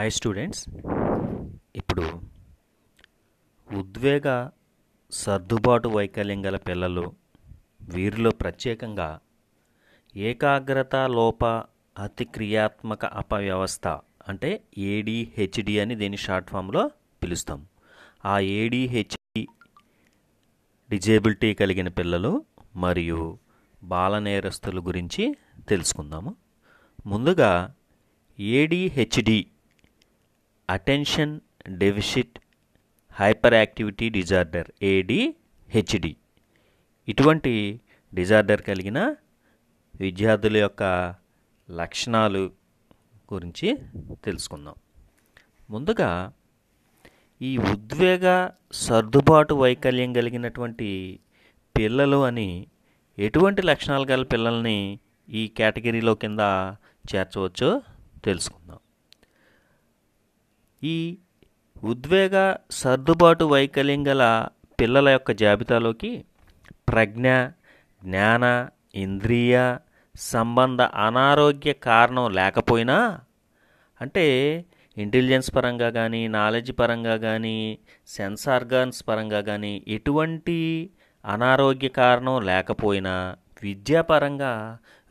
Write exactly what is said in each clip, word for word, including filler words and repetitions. Hi students, ఇప్పుడు ఉద్వేగ సర్దుబాటు వైకల్యం గల పిల్లలు, వీరిలో ప్రత్యేకంగా ఏకాగ్రత లోప అతిక్రియాత్మక అపవ్యవస్థ అంటే ఏడిహెచ్డి అని దీని షార్ట్ ఫామ్లో పిలుస్తాం. ఆ ఏడిహెచ్డి డిజేబిలిటీ కలిగిన పిల్లలు మరియు బాలనేరస్తుల గురించి తెలుసుకుందాము. ముందుగా ADHD attention deficit hyperactivity disorder ADHD, ఇటువంటి డిజార్డర్ కలిగిన విద్యార్థుల యొక్క లక్షణాలు గురించి తెలుసుకుందాం. ముందుగా ఈ ఉద్వేగ సర్దుబాటు వైకల్యం కలిగినటువంటి పిల్లలు అని ఎటువంటి లక్షణాలు గల పిల్లల్ని ఈ కేటగిరీలో కింద చేర్చవచ్చో తెలుసుకుందాం. ఈ ఉద్వేగ సర్దుబాటు వైకల్యం గల పిల్లల యొక్క జాబితాలోకి ప్రజ్ఞ, జ్ఞాన, ఇంద్రియ సంబంధ అనారోగ్య కారణం లేకపోయినా, అంటే ఇంటెలిజెన్స్ పరంగా కానీ, నాలెడ్జ్ పరంగా కానీ, సెన్స్ ఆర్గాన్స్ పరంగా కానీ ఎటువంటి అనారోగ్య కారణం లేకపోయినా విద్యాపరంగా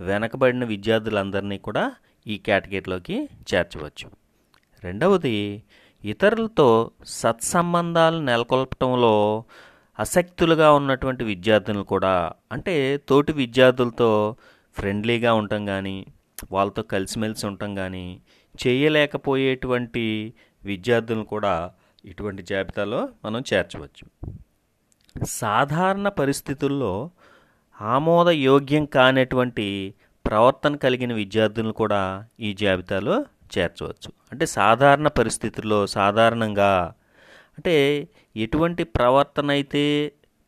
వెనకబడిన విద్యార్థులందరినీ కూడా ఈ కేటగిరీలోకి చేర్చవచ్చు. రెండవది, ఇతరులతో సత్సంబంధాలు నెలకొల్పడంలో ఆసక్తులుగా ఉన్నటువంటి విద్యార్థులను కూడా, అంటే తోటి విద్యార్థులతో ఫ్రెండ్లీగా ఉండటం కానీ, వాళ్ళతో కలిసిమెలిసి ఉండటం కానీ చేయలేకపోయేటువంటి విద్యార్థులను కూడా ఇటువంటి జాబితాలో మనం చేర్చవచ్చు. సాధారణ పరిస్థితుల్లో ఆమోదయోగ్యం కానటువంటి ప్రవర్తన కలిగిన విద్యార్థులను కూడా ఈ జాబితాలో చేర్చవచ్చు. అంటే సాధారణ పరిస్థితుల్లో సాధారణంగా అంటే ఎటువంటి ప్రవర్తన అయితే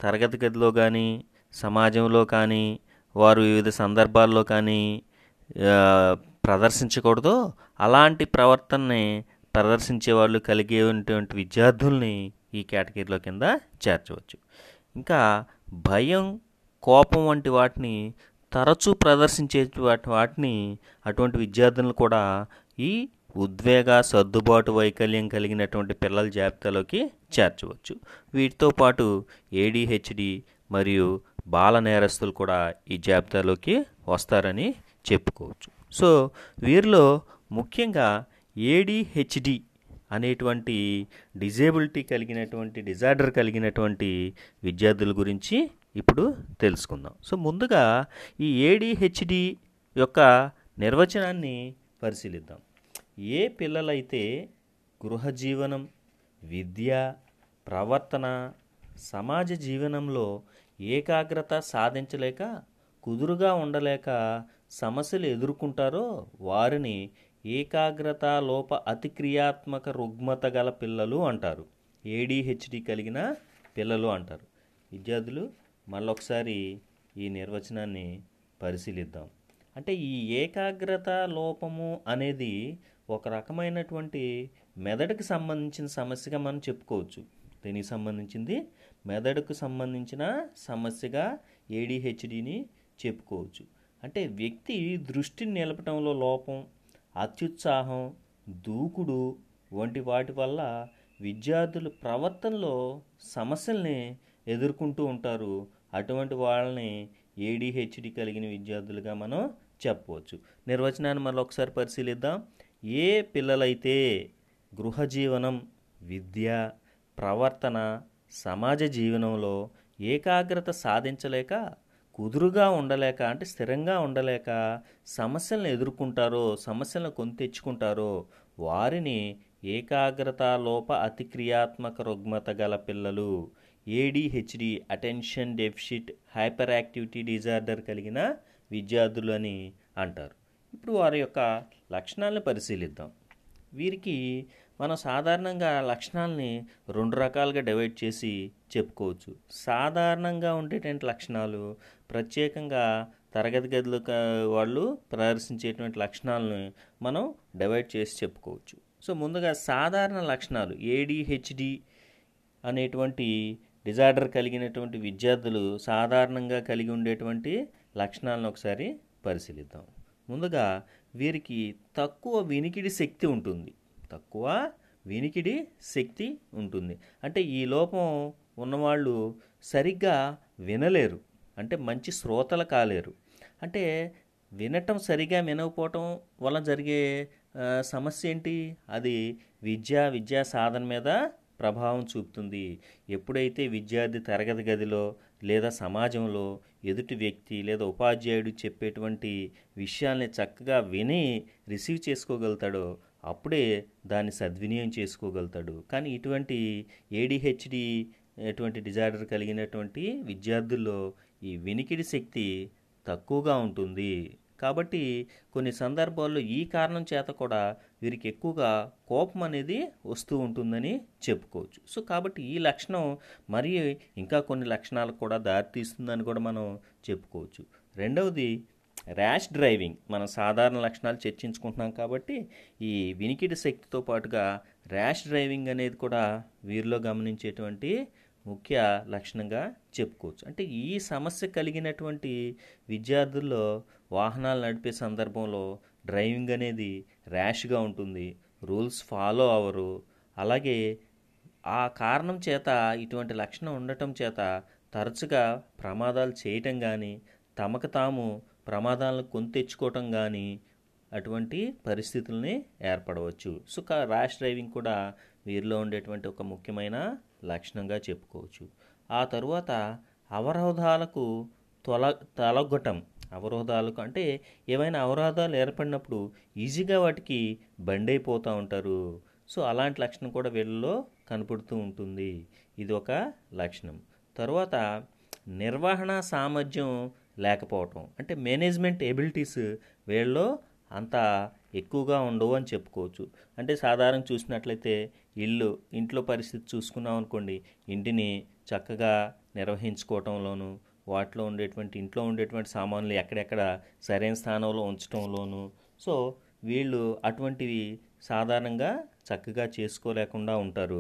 తరగతి గదిలో కానీ, సమాజంలో కానీ, వారు వివిధ సందర్భాల్లో కానీ ప్రదర్శించకూడదో అలాంటి ప్రవర్తనని ప్రదర్శించే వాళ్ళు కలిగేటువంటి విద్యార్థుల్ని ఈ కేటగిరీలో కింద చేర్చవచ్చు. ఇంకా భయం, కోపం వంటి వాటిని తరచూ ప్రదర్శించే వాటిని అటువంటి విద్యార్థులను కూడా ఈ ఉద్వేగ సర్దుబాటు వైకల్యం కలిగినటువంటి పిల్లల జాబితాలోకి చేర్చవచ్చు. వీటితో పాటు ఏడిహెచ్డి మరియు బాల నేరస్తులు కూడా ఈ జాబితాలోకి వస్తారని చెప్పుకోవచ్చు. సో వీరిలో ముఖ్యంగా ఏడిహెచ్డి అనేటువంటి డిజేబిలిటీ కలిగినటువంటి డిజార్డర్ కలిగినటువంటి విద్యార్థుల గురించి ఇప్పుడు తెలుసుకుందాం. సో ముందుగా ఈ ఏడిహెచ్డి యొక్క నిర్వచనాన్ని పరిశీలిద్దాం. ఏ పిల్లలైతే గృహజీవనం, విద్య, ప్రవర్తన, సమాజ జీవనంలో ఏకాగ్రత సాధించలేక, కుదురుగా ఉండలేక సమస్యలు ఎదుర్కొంటారో వారిని ఏకాగ్రత లోప అతిక్రియాత్మక రుగ్మత గల పిల్లలు అంటారు, ఏడిహెచ్డి కలిగిన పిల్లలు అంటారు. విద్యార్థులు మళ్ళొకసారి ఈ నిర్వచనాన్ని పరిశీలిద్దాం. అంటే ఈ ఏకాగ్రత లోపము అనేది ఒక రకమైనటువంటి మెదడుకు సంబంధించిన సమస్యగా మనం చెప్పుకోవచ్చు. దీనికి సంబంధించింది మెదడుకు సంబంధించిన సమస్యగా ఏడిహెచ్డిని చెప్పుకోవచ్చు. అంటే వ్యక్తి దృష్టిని నిలపడంలో లోపం, అత్యుత్సాహం, దూకుడు వంటి వాటి వల్ల విద్యార్థుల ప్రవర్తనలో సమస్యల్ని ఎదుర్కొంటూ ఉంటారు. అటువంటి వాళ్ళని ఏడిహెచ్డి కలిగిన విద్యార్థులుగా మనం చెప్పవచ్చు. నిర్వచనాన్ని మళ్ళీ ఒకసారి పరిశీలిద్దాం. ఏ పిల్లలైతే గృహజీవనం, విద్య, ప్రవర్తన, సమాజ జీవనంలో ఏకాగ్రత సాధించలేక, కుదురుగా ఉండలేక, అంటే స్థిరంగా ఉండలేక సమస్యలను ఎదుర్కొంటారో, సమస్యలను కొని తెచ్చుకుంటారో వారిని ఏకాగ్రత లోప అతిక్రియాత్మక రుగ్మత గల పిల్లలు, ADHD attention deficit hyperactivity disorder కలిగిన విద్యార్థులు అని అంటారు. ఇప్పుడు వారి యొక్క లక్షణాలను పరిశీలిద్దాం. వీరికి మనం సాధారణంగా లక్షణాలని రెండు రకాలుగా డివైడ్ చేసి చెప్పుకోవచ్చు. సాధారణంగా ఉండేటువంటి లక్షణాలు, ప్రత్యేకంగా తరగతి గదుల వాళ్ళు ప్రదర్శించేటువంటి లక్షణాలను మనం డివైడ్ చేసి చెప్పుకోవచ్చు. సో ముందుగా సాధారణ లక్షణాలు ఏడిహెచ్డి అనేటువంటి డిజార్డర్ కలిగినటువంటి విద్యార్థులు సాధారణంగా కలిగి ఉండేటువంటి లక్షణాలను ఒకసారి పరిశీలిద్దాం. ముందుగా వీరికి తక్కువ వినికిడి శక్తి ఉంటుంది. తక్కువ వినికిడి శక్తి ఉంటుంది. అంటే ఈ లోపం ఉన్నవాళ్ళు సరిగ్గా వినలేరు, అంటే మంచి శ్రోతలు కాలేరు. అంటే వినటం సరిగా వినకపోవటం వల్ల జరిగే సమస్య ఏంటి, అది విద్యా విద్యా సాధన మీద ప్రభావం చూపుతుంది. ఎప్పుడైతే విద్యార్థి తరగతి గదిలో లేదా సమాజంలో ఎదుటి వ్యక్తి లేదా ఉపాధ్యాయుడు చెప్పేటువంటి విషయాల్ని చక్కగా విని రిసీవ్ చేసుకోగలుగుతాడో అప్పుడే దాన్ని సద్వినియోగం చేసుకోగలుగుతాడు. కానీ ఇటువంటి ఏడిహెచ్డి అటువంటి డిజార్డర్ కలిగినటువంటి విద్యార్థుల్లో ఈ వినికిడి శక్తి తక్కువగా ఉంటుంది. కాబట్టి కొన్ని సందర్భాల్లో ఈ కారణం చేత కూడా వీరికి ఎక్కువగా కోపం అనేది వస్తూ ఉంటుందని చెప్పుకోవచ్చు. సో కాబట్టి ఈ లక్షణం మరి ఇంకా కొన్ని లక్షణాలకు కూడా దారితీస్తుందని కూడా మనం చెప్పుకోవచ్చు. రెండవది ర్యాష్ డ్రైవింగ్. మనం సాధారణ లక్షణాలు చర్చించుకుంటున్నాం కాబట్టి ఈ వినికిడి శక్తితో పాటుగా ర్యాష్ డ్రైవింగ్ అనేది కూడా వీరిలో గమనించేటువంటి ముఖ్య లక్షణంగా చెప్పుకోవచ్చు. అంటే ఈ సమస్య కలిగినటువంటి విద్యార్థుల్లో వాహనాలు నడిపే సందర్భంలో డ్రైవింగ్ అనేది ర్యాష్గా ఉంటుంది, రూల్స్ ఫాలో అవ్వరు. అలాగే ఆ కారణం చేత, ఇటువంటి లక్షణం ఉండటం చేత తరచుగా ప్రమాదాలు చేయటం కానీ తమకు తాము ప్రమాదాలను కొని తెచ్చుకోవటం కానీ అటువంటి పరిస్థితుల్ని ఏర్పడవచ్చు. సో ర్యాష్ డ్రైవింగ్ కూడా వీరిలో ఉండేటువంటి ఒక ముఖ్యమైన లక్షణంగా చెప్పుకోవచ్చు. ఆ తరువాత అవరోధాలకు తొల తొలగటం అవరోధాలకు అంటే ఏవైనా అవరోధాలు ఏర్పడినప్పుడు ఈజీగా వాటికి బండి అయిపోతూ ఉంటారు. సో అలాంటి లక్షణం కూడా వీళ్ళలో కనపడుతూ ఉంటుంది. ఇది ఒక లక్షణం. తర్వాత నిర్వహణ సామర్థ్యం లేకపోవటం, అంటే మేనేజ్మెంట్ ఎబిలిటీస్ వీళ్ళలో అంత ఎక్కువగా ఉండవు అని చెప్పుకోవచ్చు. అంటే సాధారణ చూసినట్లయితే ఇల్లు ఇంట్లో పరిస్థితి చూసుకున్నాం అనుకోండి, ఇంటిని చక్కగా నిర్వహించుకోవటంలోను, వాటిలో ఉండేటువంటి ఇంట్లో ఉండేటువంటి సామాన్లు ఎక్కడెక్కడ సరైన స్థానంలో ఉంచడంలోను, సో వీళ్ళు అటువంటివి సాధారణంగా చక్కగా చేసుకోలేకుండా ఉంటారు.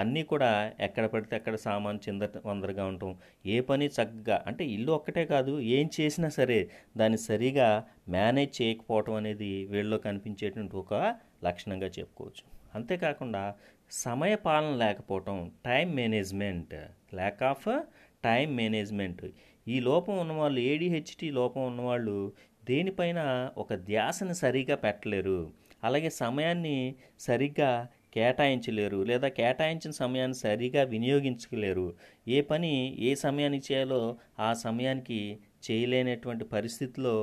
అన్నీ కూడా ఎక్కడ పడితే అక్కడ సామాను చింద వందరగా ఉంటాం. ఏ పని చక్కగా, అంటే ఇల్లు ఒక్కటే కాదు, ఏం చేసినా సరే దాన్ని సరిగా మేనేజ్ చేయకపోవటం అనేది వీళ్ళలో కనిపించేటువంటి ఒక లక్షణంగా చెప్పుకోవచ్చు. అంతేకాకుండా సమయ పాలన లేకపోవటం, time management, lack of time management. ఈ లోపం ఉన్నవాళ్ళు, ఏడిహెచ్డి లోపం ఉన్నవాళ్ళు దేనిపైన ఒక ధ్యాసను సరిగా పెట్టలేరు, అలాగే సమయాన్ని సరిగ్గా కేటాయించలేరు, లేదా కేటాయించిన సమయాన్ని సరిగా వినియోగించలేరు. ఏ పని ఏ సమయానికి చేయాలో ఆ సమయానికి చేయలేనటువంటి పరిస్థితిలో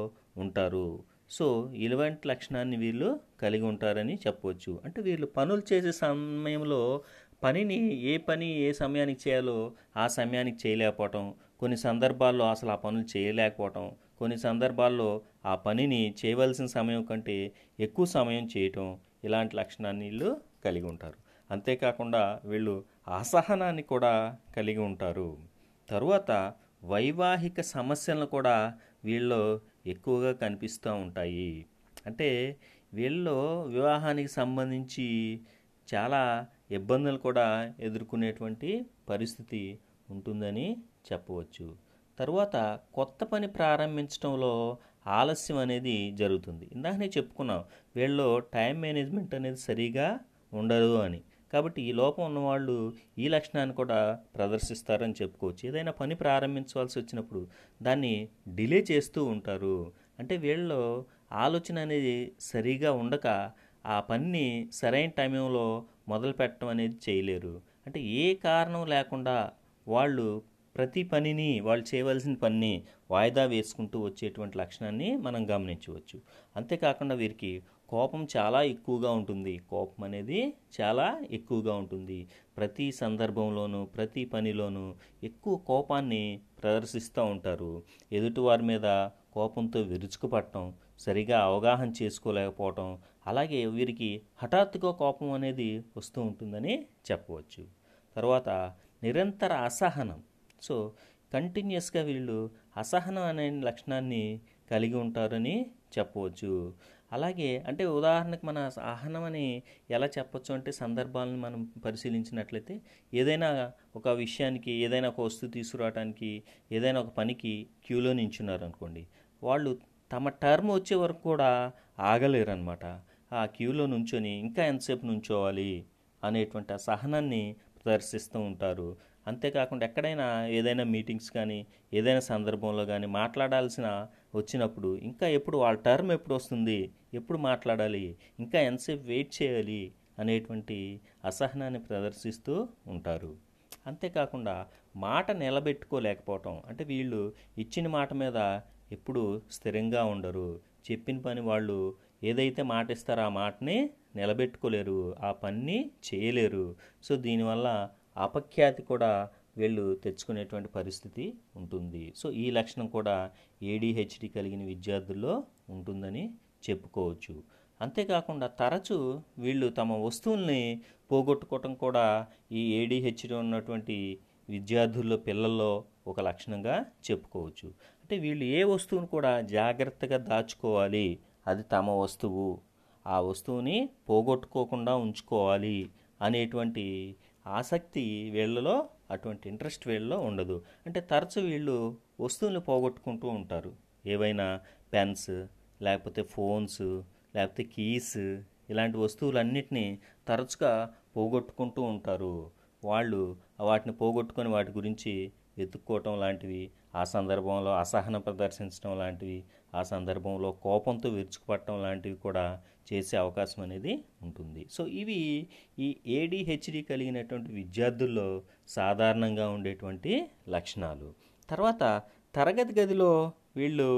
ఉంటారు. సో ఇలాంటి లక్షణాన్ని వీళ్ళు కలిగి ఉంటారని చెప్పవచ్చు. అంటే వీళ్ళు పనులు చేసే సమయంలో పనిని ఏ పని ఏ సమయానికి చేయాలో ఆ సమయానికి చేయలేకపోవటం, కొన్ని సందర్భాల్లో అసలు ఆ పనులు చేయలేకపోవటం, కొన్ని సందర్భాల్లో ఆ పనిని చేయవలసిన సమయం కంటే ఎక్కువ సమయం చేయటం, ఇలాంటి లక్షణాన్ని వీళ్ళు కలిగి ఉంటారు. అంతేకాకుండా వీళ్ళు అసహనాన్ని కూడా కలిగి ఉంటారు. తరువాత వైవాహిక సమస్యలను కూడా వీళ్ళలో ఎక్కువగా కనిపిస్తూ ఉంటాయి. అంటే వీళ్ళలో వివాహానికి సంబంధించి చాలా ఇబ్బందులు కూడా ఎదుర్కొనేటువంటి పరిస్థితి ఉంటుందని చెప్పవచ్చు. తరువాత కొత్త పని ప్రారంభించడంలో ఆలస్యం అనేది జరుగుతుంది. ఇందాకనే చెప్పుకున్నాం వీళ్ళలో టైం మేనేజ్మెంట్ అనేది సరిగా ఉండదు అని. కాబట్టి ఈ లోపం ఉన్నవాళ్ళు ఈ లక్షణాన్ని కూడా ప్రదర్శిస్తారని చెప్పుకోవచ్చు. ఏదైనా పని ప్రారంభించవలసి వచ్చినప్పుడు దాన్ని డిలే చేస్తూ ఉంటారు. అంటే వీళ్ళలో ఆలోచన అనేది సరిగా ఉండక ఆ పనిని సరైన టైంలో మొదలు పెట్టడం అనేది చేయలేరు. అంటే ఏ కారణం లేకుండా వాళ్ళు ప్రతి పనిని, వాళ్ళు చేయవలసిన పనిని వాయిదా వేసుకుంటూ వచ్చేటువంటి లక్షణాన్ని మనం గమనించవచ్చు. అంతేకాకుండా వీరికి కోపం చాలా ఎక్కువగా ఉంటుంది. కోపం అనేది చాలా ఎక్కువగా ఉంటుంది. ప్రతి సందర్భంలోనూ ప్రతి పనిలోనూ ఎక్కువ కోపాన్ని ప్రదర్శిస్తూ ఉంటారు. ఎదుటివారి మీద కోపంతో విరుచుకుపట్టడం, సరిగా అవగాహన చేసుకోలేకపోవటం, అలాగే వీరికి హఠాత్తుగా కోపం అనేది వస్తూ ఉంటుందని చెప్పవచ్చు. తర్వాత నిరంతర అసహనం. సో కంటిన్యూస్గా వీళ్ళు అసహనం అనే లక్షణాన్ని కలిగి ఉంటారని చెప్పవచ్చు. అలాగే అంటే ఉదాహరణకు మన అసహనం అని ఎలా చెప్పచ్చు అంటే, సందర్భాలను మనం పరిశీలించినట్లయితే ఏదైనా ఒక విషయానికి, ఏదైనా ఒక వస్తువు తీసుకురావడానికి, ఏదైనా ఒక పనికి క్యూలో నించున్నారు అనుకోండి, వాళ్ళు తమ టర్మ్ వచ్చే వరకు కూడా ఆగలేరు అనమాట. ఆ క్యూలో నుంచొని ఇంకా ఎంతసేపు నుంచోవాలి అనేటువంటి ఆ సహనాన్ని ప్రదర్శిస్తూ ఉంటారు. అంతేకాకుండా ఎక్కడైనా ఏదైనా మీటింగ్స్ కానీ ఏదైనా సందర్భంలో కానీ మాట్లాడాల్సిన వచ్చినప్పుడు ఇంకా ఎప్పుడు వాళ్ళ టర్మ్ ఎప్పుడు వస్తుంది, ఎప్పుడు మాట్లాడాలి, ఇంకా ఎంతసేపు వెయిట్ చేయాలి అనేటువంటి అసహనాన్ని ప్రదర్శిస్తూ ఉంటారు. అంతేకాకుండా మాట నిలబెట్టుకోలేకపోవటం, అంటే వీళ్ళు ఇచ్చిన మాట మీద ఎప్పుడు స్థిరంగా ఉండరు. చెప్పిన పని వాళ్ళు ఏదైతే మాట ఇస్తారో ఆ మాటని నిలబెట్టుకోలేరు, ఆ పనిని చేయలేరు. సో దీనివల్ల అపఖ్యాతి కూడా వీళ్ళు తెచ్చుకునేటువంటి పరిస్థితి ఉంటుంది. సో ఈ లక్షణం కూడా ఏడిహెచ్డి కలిగిన విద్యార్థుల్లో ఉంటుందని చెప్పుకోవచ్చు. అంతేకాకుండా తరచూ వీళ్ళు తమ వస్తువుల్ని పోగొట్టుకోవటం కూడా ఈ ఏడిహెచ్డి ఉన్నటువంటి విద్యార్థుల్లో పిల్లల్లో ఒక లక్షణంగా చెప్పుకోవచ్చు. అంటే వీళ్ళు ఏ వస్తువును కూడా జాగ్రత్తగా దాచుకోవాలి, అది తమ వస్తువు, ఆ వస్తువుని పోగొట్టుకోకుండా ఉంచుకోవాలి అనేటువంటి ఆసక్తి వీళ్ళలో, అటువంటి ఇంట్రెస్ట్ వీళ్ళలో ఉండదు. అంటే తరచు వీళ్ళు వస్తువుని పోగొట్టుకుంటూ ఉంటారు. ఏవైనా పెన్స్, లేకపోతే ఫోన్స్, లేకపోతే కీస్, ఇలాంటి వస్తువులన్నిటినీ తరచుగా పోగొట్టుకుంటూ ఉంటారు. వాళ్ళు వాటిని పోగొట్టుకొని వాటి గురించి వెతుక్కోవటం లాంటివి, ఆ సందర్భంలో అసహనం ప్రదర్శించడం లాంటివి, ఆ సందర్భంలో కోపంతో విరుచుకుపట్టడం లాంటివి కూడా చేసే అవకాశం అనేది ఉంటుంది. సో ఇవి ఈ ఏడిహెచ్డి కలిగినటువంటి విద్యార్థుల్లో సాధారణంగా ఉండేటువంటి లక్షణాలు. తర్వాత తరగతి గదిలో వీళ్ళు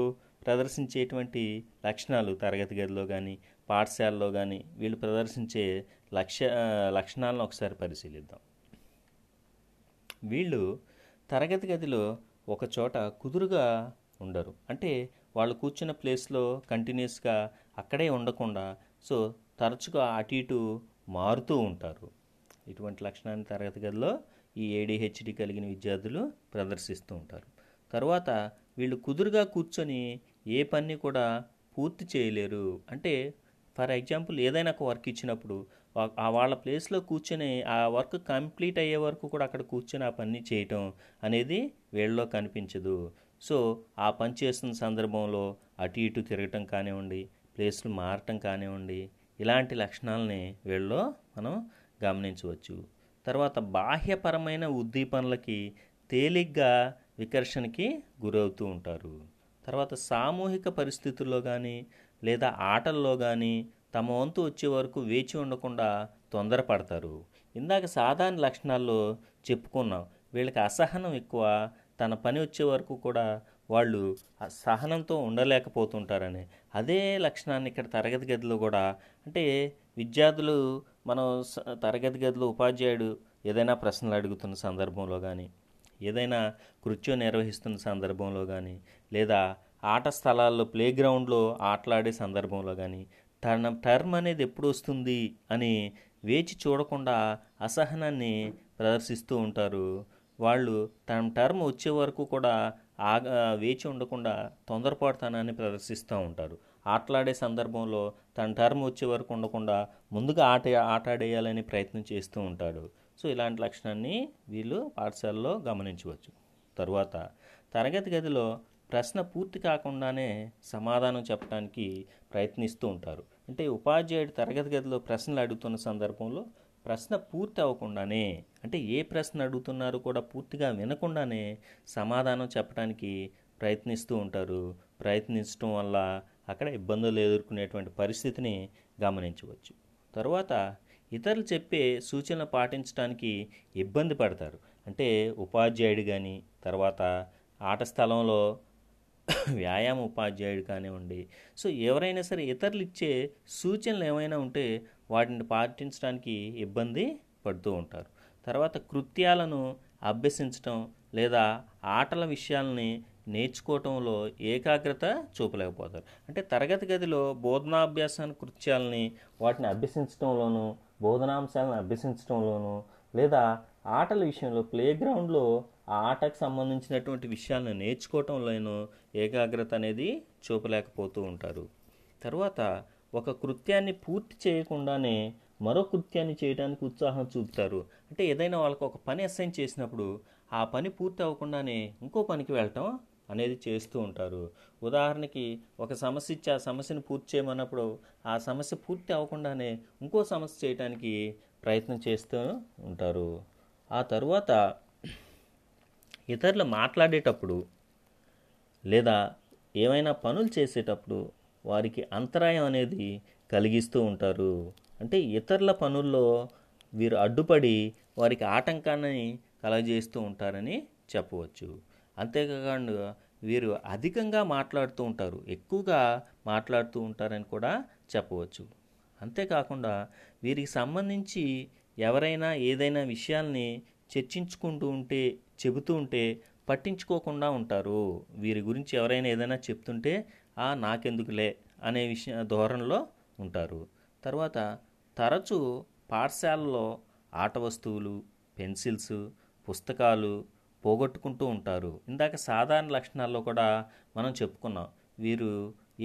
ప్రదర్శించేటువంటి లక్షణాలు, తరగతి గదిలో కానీ పాఠశాలలో కానీ వీళ్ళు ప్రదర్శించే లక్ష లక్షణాలను ఒకసారి పరిశీలిద్దాం. వీళ్ళు తరగతి గదిలో ఒక చోట కుదురుగా ఉండరు. అంటే వాళ్ళు కూర్చున్న ప్లేస్లో కంటిన్యూస్గా అక్కడే ఉండకుండా సో తరచుగా అటు ఇటు మారుతూ ఉంటారు. ఇటువంటి లక్షణాన్ని తరగతి గదిలో ఈ ఏడిహెచ్డి కలిగిన విద్యార్థులు ప్రదర్శిస్తూ ఉంటారు. తర్వాత వీళ్ళు కుదురుగా కూర్చొని ఏ పని కూడా పూర్తి చేయలేరు. అంటే ఫర్ ఎగ్జాంపుల్ ఏదైనా ఒక వర్క్ ఇచ్చినప్పుడు ఆ వాళ్ళ ప్లేస్లో కూర్చొని ఆ వర్క్ కంప్లీట్ అయ్యే వరకు కూడా అక్కడ కూర్చొని ఆ పని చేయటం అనేది వీళ్ళలో కనిపించదు. సో ఆ పని చేస్తున్న సందర్భంలో అటు ఇటు తిరగటం కానివ్వండి, ప్లేస్లు మారటం కానివ్వండి, ఇలాంటి లక్షణాలని వీళ్ళలో మనం గమనించవచ్చు. తర్వాత బాహ్యపరమైన ఉద్దీపనలకి తేలిగ్గా వికర్షణకి గురవుతూ ఉంటారు. తర్వాత సామూహిక పరిస్థితుల్లో కానీ లేదా ఆటల్లో కానీ తమ వంతు వచ్చే వరకు వేచి ఉండకుండా తొందరపడతారు. ఇందాక సాధారణ లక్షణాల్లో చెప్పుకున్నాం, వీళ్ళకి అసహనం ఎక్కువ, తన పని వచ్చే వరకు కూడా వాళ్ళు సహనంతో ఉండలేకపోతుంటారని. అదే లక్షణాన్ని ఇక్కడ తరగతి గదిలో కూడా, అంటే విద్యార్థులు మనం తరగతి గదిలో ఉపాధ్యాయుడు ఏదైనా ప్రశ్నలు అడుగుతున్న సందర్భంలో కానీ, ఏదైనా కృత్యం నిర్వహిస్తున్న సందర్భంలో కానీ, లేదా ఆట స్థలాల్లో ప్లే గ్రౌండ్లో ఆటలాడే సందర్భంలో కానీ తన టర్మ్ అనేది ఎప్పుడు వస్తుంది అని వేచి చూడకుండా అసహనాన్ని ప్రదర్శిస్తూ ఉంటారు. వాళ్ళు తన టర్మ్ వచ్చే వరకు కూడా ఆగా వేచి ఉండకుండా తొందరపాటుతనాన్ని ప్రదర్శిస్తూ ఉంటారు. ఆటలాడే సందర్భంలో తన టర్మ్ వచ్చే వరకు ఉండకుండా ముందుగా ఆట ఆట ఆడేయాలని ప్రయత్నం చేస్తూ ఉంటాడు. సో ఇలాంటి లక్షణాన్ని వీళ్ళు పాఠశాలలో గమనించవచ్చు. తరువాత తరగతి గదిలో ప్రశ్న పూర్తి కాకుండానే సమాధానం చెప్పడానికి ప్రయత్నిస్తూ ఉంటారు. అంటే ఉపాధ్యాయుడు తరగతి గదిలో ప్రశ్నలు అడుగుతున్న సందర్భంలో ప్రశ్న పూర్తి అవ్వకుండానే, అంటే ఏ ప్రశ్న అడుగుతున్నారో కూడా పూర్తిగా వినకుండానే సమాధానం చెప్పడానికి ప్రయత్నిస్తూ ఉంటారు. ప్రయత్నించడం వల్ల అక్కడ ఇబ్బందులు ఎదుర్కొనేటువంటి పరిస్థితిని గమనించవచ్చు. తరువాత ఇతరులు చెప్పే సూచనలు పాటించడానికి ఇబ్బంది పడతారు. అంటే ఉపాధ్యాయుడు కానీ, తర్వాత ఆట స్థలంలో వ్యాయామ ఉపాధ్యాయుడు కానివ్వండి, సో ఎవరైనా సరే ఇతరులు ఇచ్చే సూచనలు ఏమైనా ఉంటే వాటిని పాటించడానికి ఇబ్బంది పడుతూ ఉంటారు. తర్వాత కృత్యాలను అభ్యసించడం లేదా ఆటల విషయాలని నేర్చుకోవటంలో ఏకాగ్రత చూపలేకపోతారు. అంటే తరగతి గదిలో బోధనాభ్యాసాన్ని కృత్యాలని వాటిని అభ్యసించడంలోనూ, బోధనాంశాలను అభ్యసించడంలోనూ, లేదా ఆటల విషయంలో ప్లే గ్రౌండ్లో ఆ ఆటకు సంబంధించినటువంటి విషయాలను నేర్చుకోవటంలోనూ ఏకాగ్రత అనేది చూపలేకపోతూ ఉంటారు. తర్వాత ఒక కృత్యాన్ని పూర్తి చేయకుండానే మరో కృత్యాన్ని చేయడానికి ఉత్సాహం చూపుతారు. అంటే ఏదైనా వాళ్ళకు ఒక పని అసైన్ చేసినప్పుడు ఆ పని పూర్తి అవ్వకుండానే ఇంకో పనికి వెళ్ళటం అనేది చేస్తూ ఉంటారు. ఉదాహరణకి ఒక సమస్య ఇచ్చి ఆ సమస్యను పూర్తి చేయమన్నప్పుడు ఆ సమస్య పూర్తి అవ్వకుండానే ఇంకో సమస్య చేయడానికి ప్రయత్నం చేస్తూ ఉంటారు. ఆ తర్వాత ఇతరులు మాట్లాడేటప్పుడు లేదా ఏమైనా పనులు చేసేటప్పుడు వారికి అంతరాయం అనేది కలిగిస్తూ ఉంటారు. అంటే ఇతరుల పనుల్లో వీరు అడ్డుపడి వారికి ఆటంకాన్ని కలగజేస్తూ ఉంటారని చెప్పవచ్చు. అంతేకాకుండా వీరు అధికంగా మాట్లాడుతూ ఉంటారు, ఎక్కువగా మాట్లాడుతూ ఉంటారని కూడా చెప్పవచ్చు. అంతేకాకుండా వీరికి సంబంధించి ఎవరైనా ఏదైనా విషయాల్ని చర్చించుకుంటూ ఉంటే చెబుతూ ఉంటే పట్టించుకోకుండా ఉంటారు. వీరి గురించి ఎవరైనా ఏదైనా చెప్తుంటే ఆ నాకెందుకులే అనే విషయ ధోరణిలో ఉంటారు. తర్వాత తరచూ పాఠశాలలో ఆట వస్తువులు, పెన్సిల్స్, పుస్తకాలు పోగొట్టుకుంటూ ఉంటారు. ఇందాక సాధారణ లక్షణాల్లో కూడా మనం చెప్పుకున్నాం, వీరు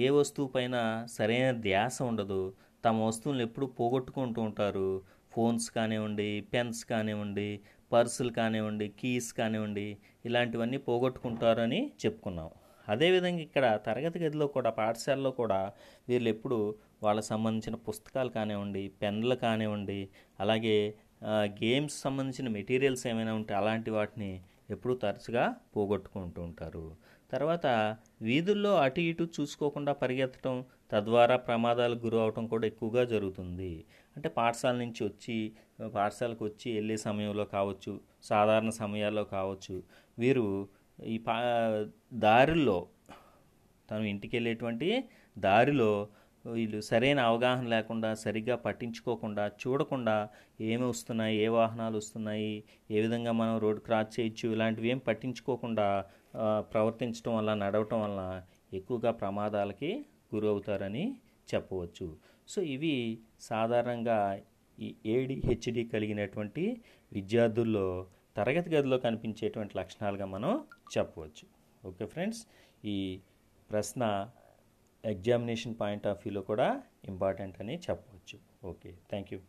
ఏ వస్తువు పైన సరైన ధ్యాస ఉండదు, తమ వస్తువులను ఎప్పుడూ పోగొట్టుకుంటూ ఉంటారు. ఫోన్స్ కానివ్వండి, పెన్స్ కానివ్వండి, పర్సులు కానివ్వండి, కీస్ కానివ్వండి, ఇలాంటివన్నీ పోగొట్టుకుంటారని చెప్పుకున్నాం. అదేవిధంగా ఇక్కడ తరగతి గదిలో కూడా పాఠశాలలో కూడా వీళ్ళు ఎప్పుడు వాళ్ళకి సంబంధించిన పుస్తకాలు కానివ్వండి, పెన్నులు కానివ్వండి, అలాగే గేమ్స్ సంబంధించిన మెటీరియల్స్ ఏమైనా ఉంటే అలాంటి వాటిని ఎప్పుడూ తరచుగా పోగొట్టుకుంటూ ఉంటారు. తర్వాత వీధుల్లో అటు ఇటు చూసుకోకుండా పరిగెత్తడం, తద్వారా ప్రమాదాలకు గురి అవటం కూడా ఎక్కువగా జరుగుతుంది. అంటే పాఠశాల నుంచి వచ్చి పాఠశాలకు వచ్చి వెళ్ళే సమయంలో కావచ్చు, సాధారణ సమయాల్లో కావచ్చు, వీరు ఈ పా దారిలో తను ఇంటికి వెళ్ళేటువంటి దారిలో వీళ్ళు సరైన అవగాహన లేకుండా, సరిగ్గా పట్టించుకోకుండా, చూడకుండా ఏమి వస్తున్నాయి, ఏ వాహనాలు వస్తున్నాయి, ఏ విధంగా మనం రోడ్ క్రాస్ చేయొచ్చు, ఇలాంటివి ఏం పట్టించుకోకుండా ప్రవర్తించడం వల్ల, నడవటం వల్ల ఎక్కువగా ప్రమాదాలకి గురవుతారని చెప్పవచ్చు. సో ఇవి సాధారణంగా ఈ ఏడిహెచ్డి కలిగినటువంటి విద్యార్థుల్లో తరగతి గదిలో కనిపించేటువంటి లక్షణాలుగా మనం చెప్పవచ్చు. ఓకే ఫ్రెండ్స్, ఈ ప్రశ్న ఎగ్జామినేషన్ పాయింట్ ఆఫ్ వ్యూలో కూడా ఇంపార్టెంట్ అని చెప్పవచ్చు. Okay, thank you.